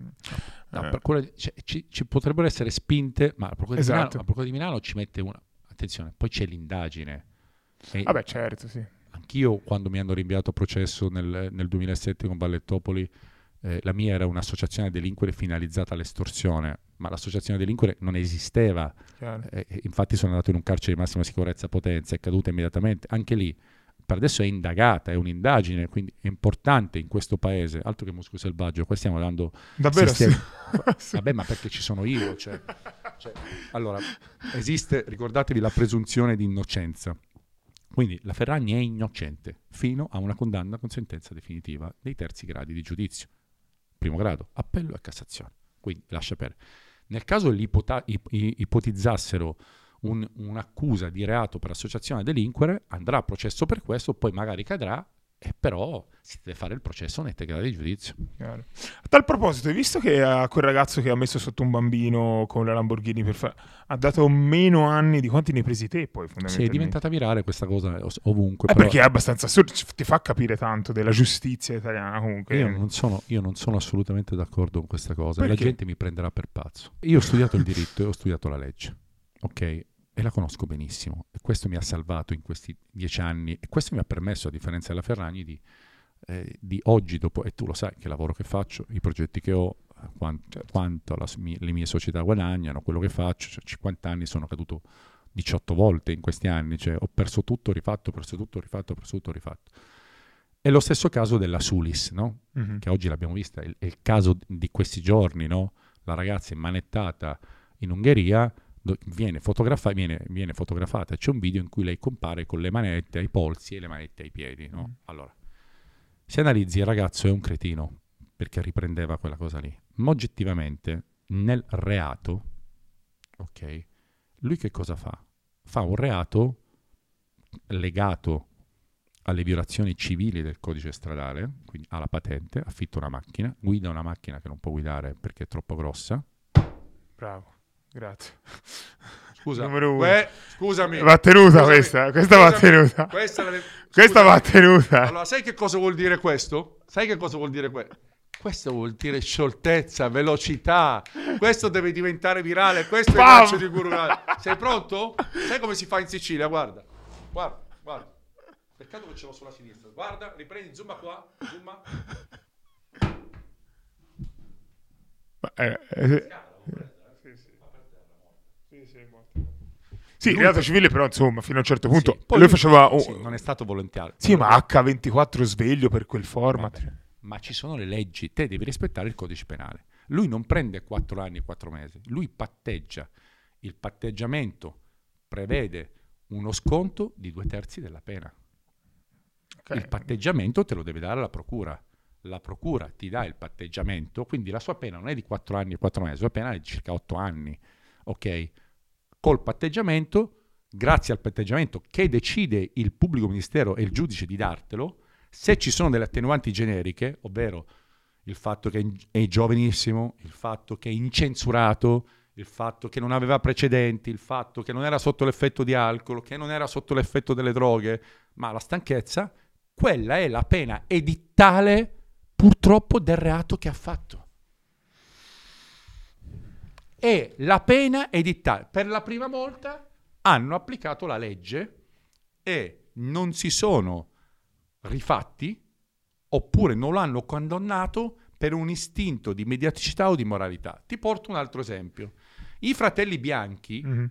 No, eh. procura, cioè, ci, ci potrebbero essere spinte, ma la procura, esatto. di Milano, la procura di Milano ci mette una... Attenzione, poi c'è l'indagine. E ah beh, certo, sì. Anch'io quando mi hanno rinviato a processo nel, nel duemilasette con Vallettopoli, eh, la mia era un'associazione a delinquere finalizzata all'estorsione, ma l'associazione a delinquere non esisteva, eh, infatti sono andato in un carcere di massima sicurezza a Potenza, è caduta immediatamente, anche lì per adesso è indagata, è un'indagine, quindi è importante in questo paese, altro che Mosco Selvaggio, qua stiamo dando davvero sistemi... sì. Vabbè, ma perché ci sono io, cioè, cioè, allora esiste, ricordatevi, la presunzione di innocenza, quindi la Ferragni è innocente fino a una condanna con sentenza definitiva dei terzi gradi di giudizio, primo grado, appello e Cassazione, quindi lascia perdere. Nel caso li ipota- ip- ipotizzassero un, un'accusa di reato per associazione a delinquere, andrà a processo per questo, poi magari cadrà, e però si deve fare il processo nei tre gradi di giudizio. Chiaro. A tal proposito, hai visto che a quel ragazzo che ha messo sotto un bambino con la Lamborghini per fa- ha dato meno anni di quanti ne hai presi te poi fondamentalmente? Sì, è diventata virale questa cosa ovunque. Eh, però... Perché è abbastanza assurdo, ti fa capire tanto della giustizia italiana comunque. Io non sono, io non sono assolutamente d'accordo con questa cosa, perché? La gente mi prenderà per pazzo. Io ho studiato il diritto e ho studiato la legge, ok? E la conosco benissimo, e questo mi ha salvato in questi dieci anni, e questo mi ha permesso, a differenza della Ferragni, di, eh, di oggi dopo, e tu lo sai che lavoro che faccio, i progetti che ho, quanto, certo. quanto la, le mie società guadagnano, quello che faccio, cioè cinquanta anni, sono caduto diciotto volte in questi anni, cioè ho perso tutto, rifatto, perso tutto, rifatto, perso tutto, rifatto. È lo stesso caso della Sulis, no? Mm-hmm. Che oggi l'abbiamo vista, è il caso di questi giorni, no? La ragazza immanettata in Ungheria, Viene, fotografa- viene, viene fotografata, c'è un video in cui lei compare con le manette ai polsi e le manette ai piedi, no? Allora, se analizzi, il ragazzo è un cretino perché riprendeva quella cosa lì, ma oggettivamente nel reato, ok, lui che cosa fa? Fa un reato legato alle violazioni civili del codice stradale, quindi ha la patente, affitta una macchina, guida una macchina che non può guidare perché è troppo grossa. Bravo. Grazie. Scusa, que- scusami. Va tenuta, scusami. Questa, questa scusami. Va tenuta. Questa, la... questa va tenuta. Allora, sai che cosa vuol dire questo? Sai che cosa vuol dire questo? Questo vuol dire scioltezza, velocità. Questo deve diventare virale. Questo Bam! È il lancio di Gurulandia. Sei pronto? Sai come si fa in Sicilia? Guarda, guarda, guarda. Peccato che ce l'ho sulla sinistra. Guarda, riprendi, zooma qua, zooma. Ma, eh, eh. Sì, il reato civile però insomma fino a un certo punto sì, poi lui faceva oh, sì, non è stato volontario. Sì, ma acca ventiquattro sveglio per quel format. Vabbè, ma ci sono le leggi, te devi rispettare il codice penale. Lui non prende quattro anni e quattro mesi, lui patteggia. Il patteggiamento prevede uno sconto di due terzi della pena. Okay. Il patteggiamento te lo deve dare la procura. La procura ti dà il patteggiamento, quindi la sua pena non è di quattro anni e quattro mesi, la sua pena è di circa otto anni. Ok? Col patteggiamento, grazie al patteggiamento che decide il pubblico ministero e il giudice di dartelo, se ci sono delle attenuanti generiche, ovvero il fatto che è giovanissimo, il fatto che è incensurato, il fatto che non aveva precedenti, il fatto che non era sotto l'effetto di alcol, che non era sotto l'effetto delle droghe, ma la stanchezza, quella è la pena edittale purtroppo del reato che ha fatto. E la pena è edittale. Per la prima volta hanno applicato la legge e non si sono rifatti, oppure non l'hanno condannato per un istinto di mediaticità o di moralità. Ti porto un altro esempio. I fratelli bianchi, mm-hmm.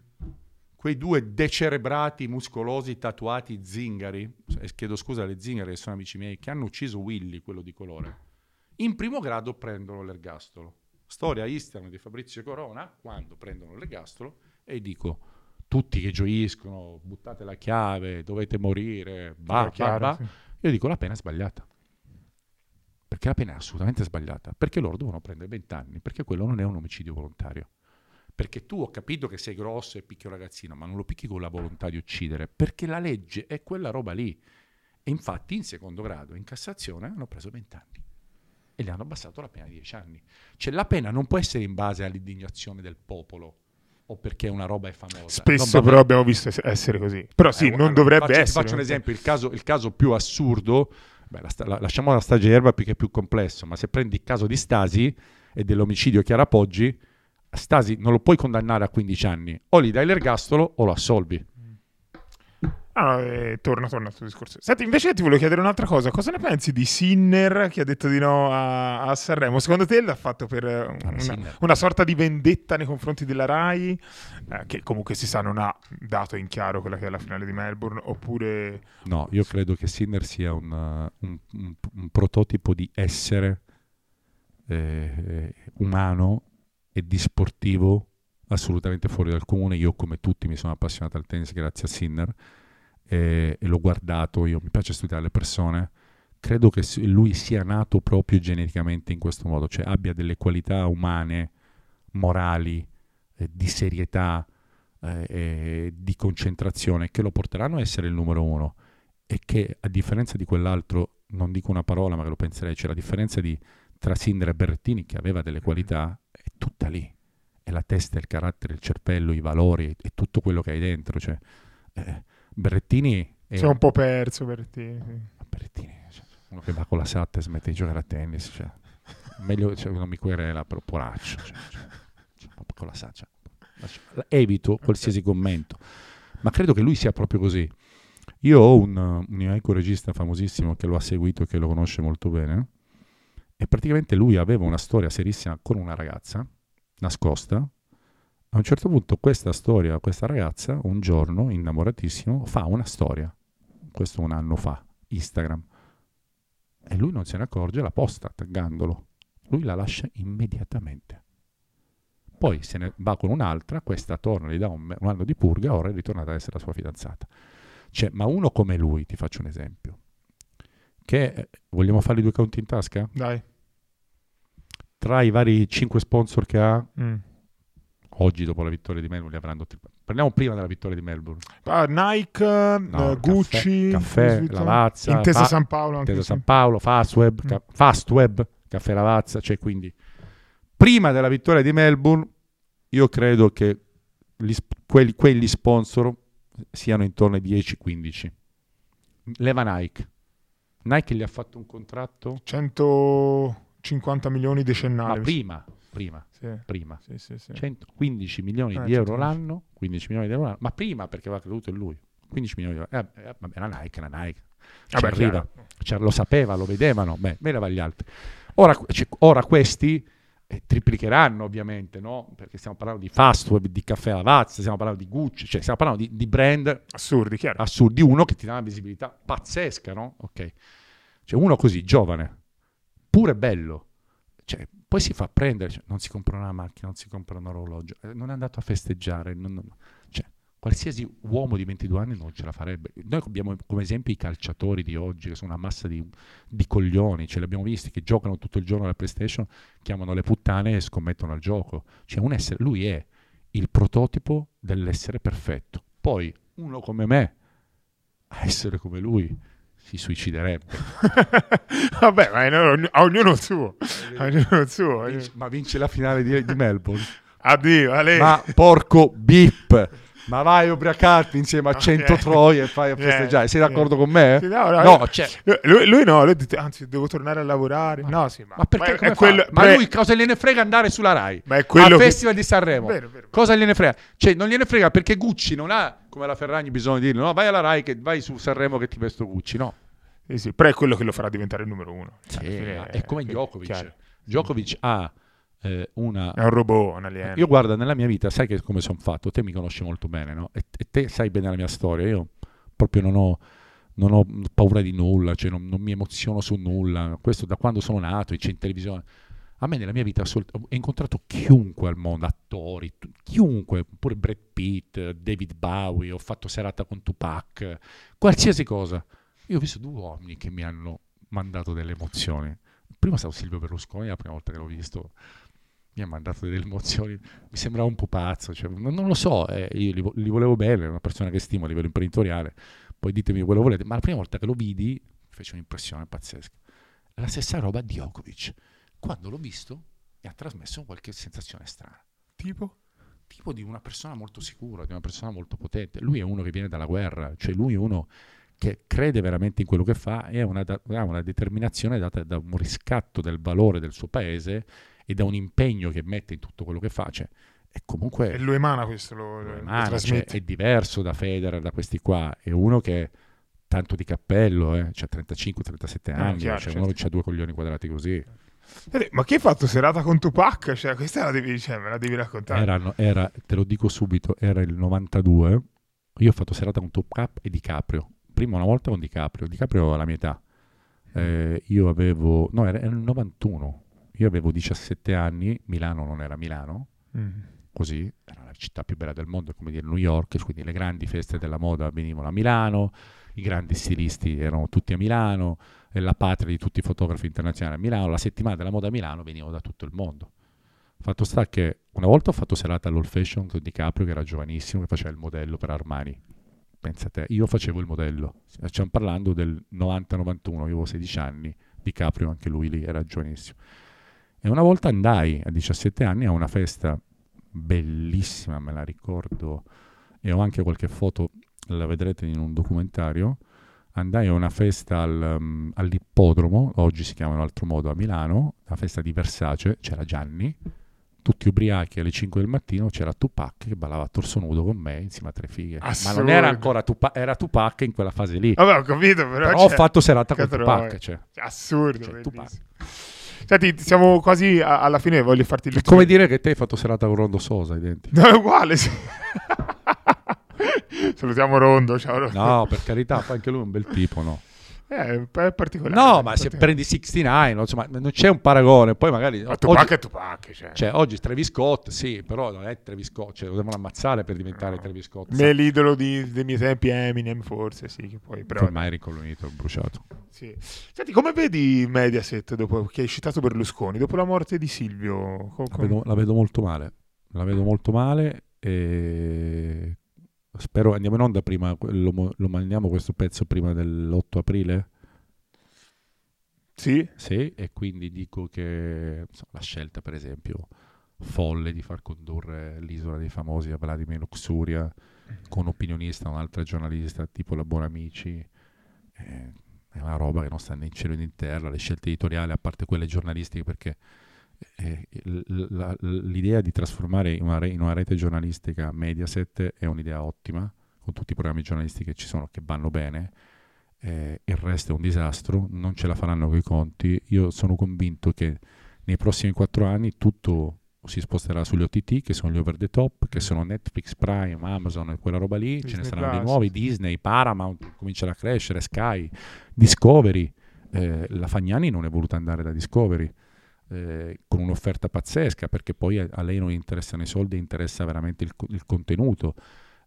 quei due decerebrati, muscolosi, tatuati, zingari, chiedo scusa alle zingare che sono amici miei, che hanno ucciso Willy, quello di colore, in primo grado prendono l'ergastolo. Storia Instagram di Fabrizio Corona, quando prendono l'ergastolo, e dico... tutti che gioiscono, buttate la chiave, dovete morire, bah, chiaro, bah, bah. Sì. Io dico la pena è sbagliata, perché la pena è assolutamente sbagliata, perché loro devono prendere vent'anni, perché quello non è un omicidio volontario, perché tu ho capito che sei grosso e picchi un ragazzino, ma non lo picchi con la volontà di uccidere, perché la legge è quella roba lì. E infatti in secondo grado, in Cassazione, hanno preso vent'anni e le hanno abbassato la pena a dieci anni. Cioè la pena non può essere in base all'indignazione del popolo, o perché una roba è famosa. Spesso però abbiamo visto essere così. Però sì, eh, non dovrebbe faccio, essere. Ti faccio un esempio, il caso, il caso più assurdo, beh, la, la, lasciamo la stagia erba perché è più complesso, ma se prendi il caso di Stasi e dell'omicidio Chiara Poggi, Stasi non lo puoi condannare a quindici anni, o gli dai l'ergastolo o lo assolvi. Ah, eh, torna, torna al tuo discorso. Senti, invece ti volevo chiedere un'altra cosa. Cosa ne pensi di Sinner che ha detto di no a, a Sanremo? Secondo te l'ha fatto per una, una sorta di vendetta nei confronti della Rai, eh, che comunque si sa non ha dato in chiaro quella che è la finale di Melbourne, oppure... No, io credo che Sinner sia un, un, un, un prototipo di essere eh, umano e di sportivo assolutamente fuori dal comune. Io, come tutti, mi sono appassionato al tennis grazie a Sinner, e l'ho guardato, io mi piace studiare le persone, credo che lui sia nato proprio geneticamente in questo modo, cioè abbia delle qualità umane, morali, eh, di serietà, eh, eh, di concentrazione, che lo porteranno a essere il numero uno, e che a differenza di quell'altro, non dico una parola ma che lo penserei, cioè la differenza di, tra Sinner e Berrettini, che aveva delle qualità, è tutta lì, è la testa, il carattere, il cervello, i valori, è tutto quello che hai dentro, cioè eh, Berrettini è... C'è un po' perso Berrettini, sì. Berrettini, cioè, uno che va con la S A T e smette di giocare a tennis, cioè, meglio, cioè, non mi querela, però poraccio, cioè, cioè, cioè, con la S A T, cioè, evito okay. qualsiasi commento, ma credo che lui sia proprio così. Io ho un, un mio amico regista famosissimo che lo ha seguito e che lo conosce molto bene, e praticamente lui aveva una storia serissima con una ragazza nascosta. A un certo punto questa storia, questa ragazza, un giorno, innamoratissimo, fa una storia, questo un anno fa, Instagram, e lui non se ne accorge, la posta taggandolo, lui la lascia immediatamente, poi se ne va con un'altra, questa torna, gli dà un, un anno di purga, ora è ritornata ad essere la sua fidanzata. Cioè, ma uno come lui, ti faccio un esempio, che eh, vogliamo fare i due conti in tasca? Dai. Tra i vari cinque sponsor che ha... Mm. Oggi, dopo la vittoria di Melbourne, li avranno tri- parliamo prima della vittoria di Melbourne. Ah, Nike, no, uh, Gucci, Caffè, caffè Lavazza, Intesa fa- San Paolo, Intesa San Paolo, Fastweb, mm. ca- Fastweb, Caffè Lavazza, cioè quindi prima della vittoria di Melbourne, io credo che gli sp- quelli, quelli sponsor siano intorno ai dieci quindici. Leva Nike. Nike gli ha fatto un contratto centocinquanta milioni decennali. Ma prima prima, sì, prima. Sì, sì, sì. centoquindici milioni eh, di euro l'anno, quindici milioni di euro l'anno, ma prima perché aveva creduto in lui, quindici milioni di euro, eh, eh, vabbè, la Nike, la Nike, ci vabbè, arriva, cioè, lo sapeva, lo vedevano, beh, me ne va gli altri. Ora, cioè, ora questi eh, triplicheranno ovviamente, no? Perché stiamo parlando di Fastweb, di Caffè Lavazza, stiamo parlando di Gucci, cioè stiamo parlando di, di brand assurdi, chiaro. Assurdi, uno che ti dà una visibilità pazzesca, no? Ok, cioè uno così, giovane, pure bello, cioè, poi si fa prendere, cioè, non si compra una macchina, non si compra un orologio, non è andato a festeggiare, non, non, cioè, qualsiasi uomo di ventidue anni non ce la farebbe. Noi abbiamo come esempio i calciatori di oggi, che sono una massa di, di coglioni, ce li abbiamo visti, che giocano tutto il giorno alla PlayStation, chiamano le puttane e scommettono al gioco. Cioè, un essere, lui è il prototipo dell'essere perfetto. Poi uno come me, a essere come lui, si suiciderebbe. Vabbè, ma no, a ognuno il suo, a ognuno il suo. Vince, ma vince la finale di, di Melbourne. Addio, Ale. Ma porco bip, ma vai a ubriacarti insieme a cento okay. troie e fai a festeggiare. Yeah, sei d'accordo yeah. con me? Sì, no, no, no cioè... lui, lui no, lui dice, anzi devo tornare a lavorare. Ma, no, sì, ma... ma perché ma, come è quello... ma Beh... lui cosa gliene frega andare sulla Rai? Ma è quello al Festival che... di Sanremo. Vero, vero, vero. Cosa gliene frega? Cioè non gliene frega perché Gucci non ha, come la Ferragni bisogna dirlo, no, vai alla Rai che vai su Sanremo che ti vesto Gucci, no? Eh sì, però è quello che lo farà diventare il numero uno. Sì, è, è come Djokovic. Chiaro. Djokovic ha eh, una... È un robot, un alieno. Io guarda, nella mia vita, sai che come sono fatto? Te mi conosci molto bene, no? E, e te sai bene la mia storia. Io proprio non ho, non ho paura di nulla, cioè non, non mi emoziono su nulla. Questo da quando sono nato, c'è in televisione. A me nella mia vita ho incontrato chiunque al mondo, attori, chiunque, pure Brad Pitt, David Bowie, ho fatto serata con Tupac, qualsiasi cosa. Io ho visto due uomini che mi hanno mandato delle emozioni. Prima stavo Silvio Berlusconi, la prima volta che l'ho visto mi ha mandato delle emozioni, mi sembrava un po' pazzo, cioè, non, non lo so, eh, io li, li volevo bene, è una persona che stimo a livello imprenditoriale, poi ditemi quello volete, ma la prima volta che lo vidi mi fece un'impressione pazzesca. La stessa roba di Djokovic, quando l'ho visto mi ha trasmesso qualche sensazione strana, tipo? tipo di una persona molto sicura, di una persona molto potente. Lui è uno che viene dalla guerra, cioè lui è uno che crede veramente in quello che fa e ha una, ha una determinazione data da un riscatto del valore del suo paese e da un impegno che mette in tutto quello che fa, cioè, e comunque e lo emana questo, lo, lo emana, lo trasmette. Cioè, è diverso da Federer, da questi qua, è uno che tanto di cappello, eh, c'ha trentacinque trentasette anni, ah, chiaro, cioè, certo. Uno che ha due coglioni quadrati così. Ma che hai fatto serata con Tupac? Cioè, questa la devi, cioè, me la devi raccontare. Era, era, te lo dico subito, era il novantadue, io ho fatto serata con Tupac e DiCaprio. Prima una volta con DiCaprio, DiCaprio alla mia età, eh, io avevo, no era, era il novantuno, io avevo diciassette anni, Milano non era Milano, mm. così, era la città più bella del mondo, come dire New York, quindi le grandi feste della moda venivano a Milano, i grandi stilisti erano tutti a Milano, la patria di tutti i fotografi internazionali a Milano, la settimana della moda a Milano veniva da tutto il mondo. Fatto sta che una volta ho fatto serata all'Old Fashion con DiCaprio che era giovanissimo, che faceva il modello per Armani. Pensate, io facevo il modello, stiamo parlando del novanta novantuno, io avevo sedici anni, DiCaprio anche lui lì era giovanissimo. E una volta andai a diciassette anni a una festa bellissima, me la ricordo, e ho anche qualche foto, la vedrete in un documentario. Andai a una festa al, um, all'ippodromo, oggi si chiama in un altro modo, a Milano, la festa di Versace, c'era Gianni, tutti ubriachi alle cinque del mattino, c'era Tupac che ballava a torso nudo con me insieme a tre fighe. Ma non era ancora Tupac, era Tupac in quella fase lì. Vabbè, ho capito, però, però ho fatto serata con Tupac, cioè. Assurdo, cioè, Tupac. Senti, siamo quasi a- alla fine, voglio farti il... È come dire che te hai fatto serata con Rondo Sosa, identico. No, è uguale, sì. Salutiamo Rondo, ciao Rondo. No, per carità, anche lui è un bel tipo, no? Eh, è particolare. No, ma se prendi sessantanove, insomma, non c'è un paragone. Poi magari... Ma Tupac oggi, è Tupac, cioè. Cioè, oggi Travis Scott, sì, però non è Travis Scott, cioè, lo devono ammazzare per diventare no. Travis Scott. Me l'idolo di, dei miei tempi Eminem, forse, sì, che poi... Però... Ormai è ricolonito, bruciato. Sì. Senti, come vedi Mediaset, dopo che hai citato Berlusconi, dopo la morte di Silvio? Con... La, vedo, la vedo molto male, la vedo molto male e... Spero andiamo in onda prima, lo, lo mandiamo questo pezzo prima dell'otto aprile? Sì. Sì, e quindi dico che insomma, la scelta per esempio folle di far condurre l'Isola dei Famosi a Vladimir Luxuria con un opinionista, un'altra giornalista tipo la Bonamici, eh, è una roba che non sta né in cielo né in terra, le scelte editoriali a parte quelle giornalistiche perché... l'idea di trasformare in una, re- in una rete giornalistica Mediaset è un'idea ottima con tutti i programmi giornalistici che ci sono che vanno bene, eh, il resto è un disastro, non ce la faranno coi conti. Io sono convinto che nei prossimi quattro anni tutto si sposterà sugli O T T che sono gli over the top, che sono Netflix, Prime, Amazon e quella roba lì, Disney ce ne saranno Plus. Di nuovi, Disney, Paramount comincerà a crescere, Sky, Discovery, eh, la Fagnani non è voluta andare da Discovery, Eh, con un'offerta pazzesca perché poi a, a lei non interessano i soldi, interessa veramente il, il contenuto,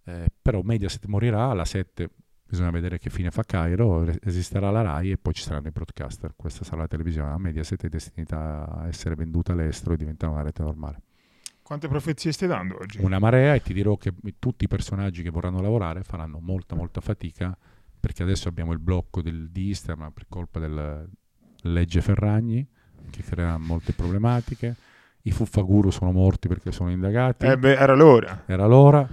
eh, però Mediaset morirà alla sette, bisogna vedere che fine fa Cairo, esisterà la Rai e poi ci saranno i broadcaster, questa sarà la televisione. La Mediaset è destinata a essere venduta all'estero e diventare una rete normale. Quante profezie stai dando oggi? Una marea, e ti dirò che tutti i personaggi che vorranno lavorare faranno molta molta fatica perché adesso abbiamo il blocco del, di Instagram per colpa della legge Ferragni che crea molte problematiche. I fuffaguru sono morti perché sono indagati. Eh beh, era l'ora. Era l'ora.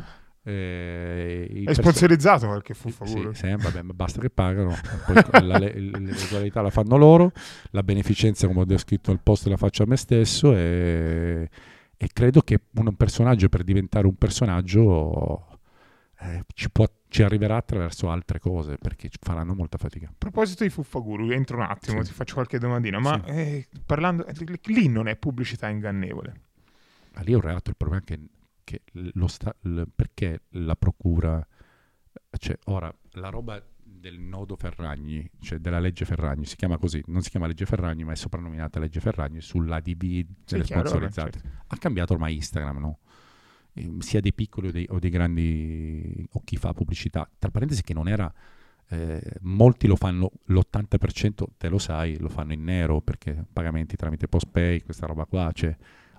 Eh, è sponsorizzato person- perché fu favore. Sì, sì, vabbè, ma basta che pagano. Poi la, le, le regolarità la fanno loro, la beneficenza, come ho descritto al posto, la faccio a me stesso. E, e credo che un personaggio, per diventare un personaggio, eh, ci, può, ci arriverà attraverso altre cose, perché faranno molta fatica. A proposito di Fuffaguru, entro un attimo, sì. Ti faccio qualche domandina, ma sì. eh, parlando lì non è pubblicità ingannevole, ma lì è un reato. Il problema è che Che lo sta, l, perché la procura, cioè ora la roba del nodo Ferragni, cioè della legge Ferragni, si chiama così, non si chiama legge Ferragni ma è soprannominata legge Ferragni sull'a di bi delle sì, sponsorizzate, certo. Ha cambiato ormai Instagram, no? Eh, sia dei piccoli o dei, o dei grandi, o chi fa pubblicità, tra parentesi, che non era, eh, molti lo fanno, l'ottanta per cento te lo sai, lo fanno in nero, perché pagamenti tramite postpay, questa roba qua, cioè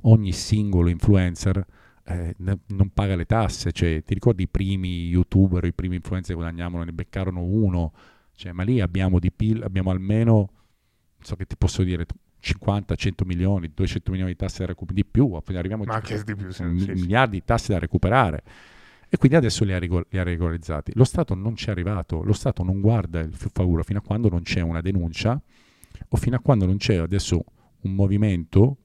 ogni singolo influencer Eh, non paga le tasse, cioè, ti ricordi i primi youtuber, i primi influencer che guadagnavano, ne beccarono uno, cioè, ma lì abbiamo di P I L, abbiamo almeno, non so che ti posso dire, cinquanta, cento milioni, duecento milioni di tasse da recuperare, di più, arriviamo ma a c- di più, sì, miliardi sì. di tasse da recuperare, e quindi adesso li ha, rigor- li ha regolarizzati. Lo Stato non ci è arrivato, lo Stato non guarda il Fuffaguru fino a quando non c'è una denuncia, o fino a quando non c'è adesso un movimento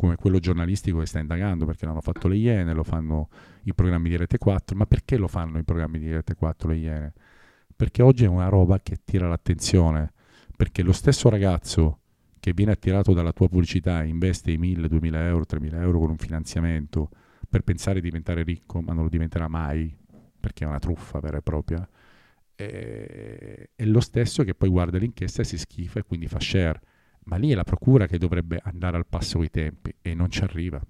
come quello giornalistico che sta indagando, perché l'hanno fatto le Iene, lo fanno i programmi di Rete quattro. Ma perché lo fanno i programmi di Rete quattro, le Iene? Perché oggi è una roba che attira l'attenzione, perché lo stesso ragazzo che viene attirato dalla tua pubblicità e investe i mille, duemila euro, tremila euro con un finanziamento per pensare di diventare ricco, ma non lo diventerà mai, perché è una truffa vera e propria, è, è lo stesso che poi guarda l'inchiesta e si schifa e quindi fa share. Ma lì è la procura che dovrebbe andare al passo coi tempi e non ci arriva.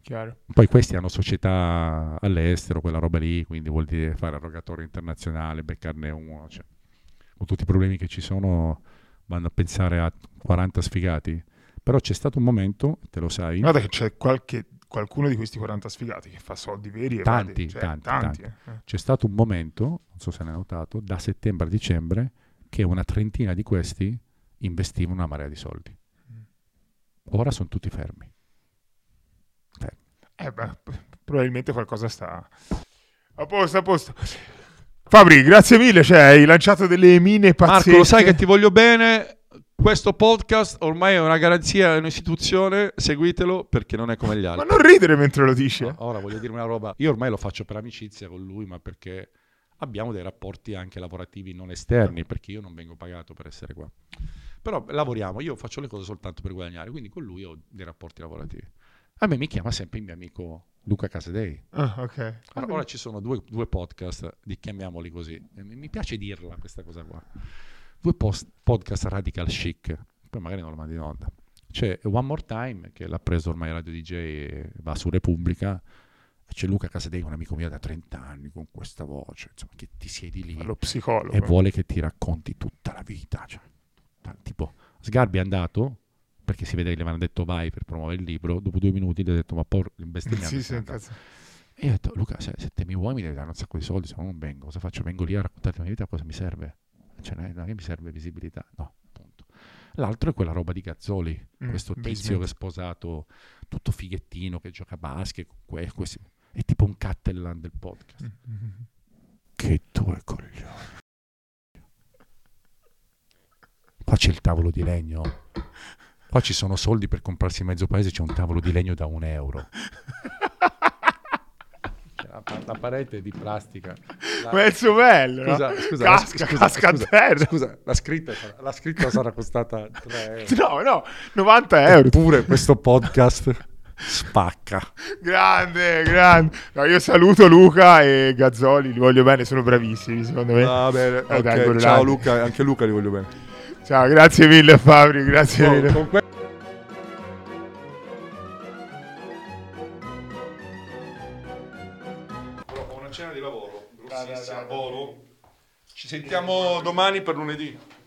Chiaro. Poi questi hanno società all'estero, quella roba lì, quindi vuol dire fare arrogatorio internazionale, beccarne uno, cioè, con tutti i problemi che ci sono, vanno a pensare a quaranta sfigati. Però c'è stato un momento, te lo sai, guarda che c'è qualche, qualcuno di questi quaranta sfigati che fa soldi veri e tanti, vadi, cioè, tanti, tanti, tanti. Eh. C'è stato un momento, non so se ne hai notato, da settembre a dicembre, che una trentina di questi investivano una marea di soldi. Ora sono tutti fermi. fermi. Eh beh, probabilmente qualcosa sta a posto, a posto. Fabri, grazie mille, cioè, hai lanciato delle mine pazzesche. Marco, lo sai che ti voglio bene. Questo podcast ormai è una garanzia, è un'istituzione, seguitelo perché non è come gli altri. Ma non ridere mentre lo dici. No, ora voglio dire una roba, io ormai lo faccio per amicizia con lui, ma perché abbiamo dei rapporti anche lavorativi non esterni, perché io non vengo pagato per essere qua. Però lavoriamo, io faccio le cose soltanto per guadagnare, quindi con lui ho dei rapporti lavorativi. A me mi chiama sempre il mio amico Luca Casadei. Ah, ok. Allora, ora ci sono due, due podcast, di, chiamiamoli così, mi piace dirla questa cosa qua, due post, podcast radical chic, poi magari non lo mandi in onda. C'è One More Time, che l'ha preso ormai Radio D J e va su Repubblica. C'è Luca Casadei, un amico mio da trenta anni, con questa voce, insomma, che ti siedi lì, lo psicologo, e vuole che ti racconti tutta la vita, cioè, tipo Sgarbi è andato perché si vede che le avevano detto vai per promuovere il libro, dopo due minuti gli ho detto ma por bestemmiamo, sì, sì, e io ho detto Luca, se, se te mi vuoi mi devi dare un sacco di soldi, se no non vengo, cosa faccio, vengo lì a raccontarti la mia vita, cosa mi serve, cioè, non è che mi serve visibilità, no, appunto. L'altro è quella roba di Gazzoli, mm, questo tizio basement, che è sposato, tutto fighettino, che gioca a basket, que, questi, è tipo un Cattelan del podcast. Mm-hmm. Che due coglioni. Qua c'è il tavolo di legno, qua ci sono soldi per comprarsi mezzo paese, c'è un tavolo di legno da un euro. La, la parete è di plastica. La... Mezzo bello. Scusa, scusa, casca, la, scusa, casca scusa, a terra. Scusa, la scritta, la scritta sarà costata tre euro. No, no, novanta euro. Eppure questo podcast... spacca. Grande, grande. No, io saluto Luca e Gazzoli, li voglio bene, sono bravissimi secondo me. Va bene, eh, okay, dai, ciao Luca, anche Luca li voglio bene. Ciao, grazie mille Fabri, grazie no, mille. Con que- allora, ho una cena di lavoro, grossissima, volo. Ci sentiamo domani per lunedì.